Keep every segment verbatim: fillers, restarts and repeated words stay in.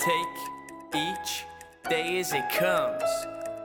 Take each day as it comes.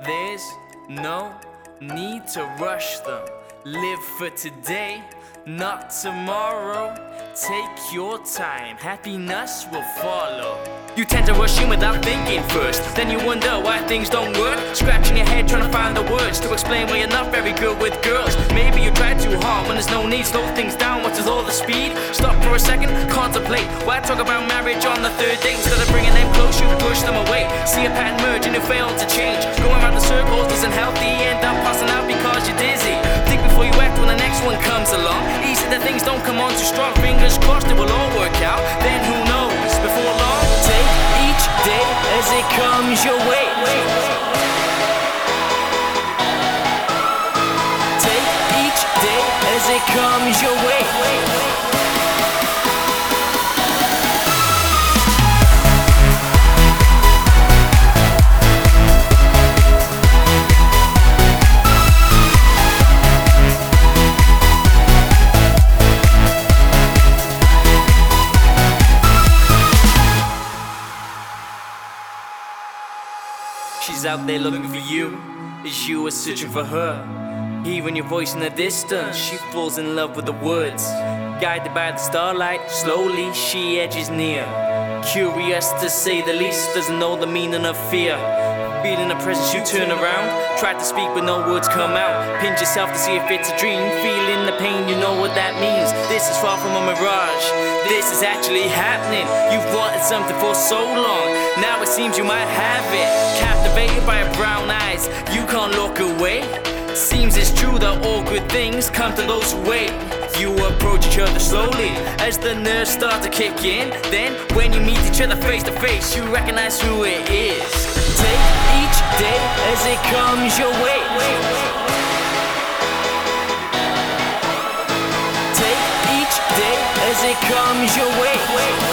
There's no need to rush them. Live for today, not tomorrow. Take your time, happiness will follow. You tend to rush in without thinking first. Then you wonder why things don't work. Scratching your head trying to find the words to explain why you're not very good with girls. Maybe you try too hard when there's no need. Slow things down, what's with all the speed? Stop for a second, contemplate. Why talk about marriage on the third date? Instead of bringing them close, you push them away. See a pattern merge and you fail to change. Going around the circles isn't healthy. End up passing out because you're dizzy. Think before you act when the next one comes along. Easy that things don't come on too strong. Fingers crossed it will all work out. Then who knows? Before long, take each day as it comes your way. Take each day as it comes your way. She's out there looking for you, as you are searching for her. Hearing your voice in the distance, she falls in love with the woods. Guided by the starlight, slowly she edges near. Curious to say the least, doesn't know the meaning of fear. Feeling the presence, you turn around. Try to speak but no words come out. Pinch yourself to see if it's a dream. Feeling the pain, you know what that means. This is far from a mirage. This is actually happening. You've wanted something for so long. Now it seems you might have it. Captivated by her brown eyes, you can't look away. Seems it's true that all good things come to those who wait. You approach each other slowly as the nerves start to kick in. Then when you meet each other face to face, you recognize who it is. Take each day as it comes your way. Take each day as it comes your way.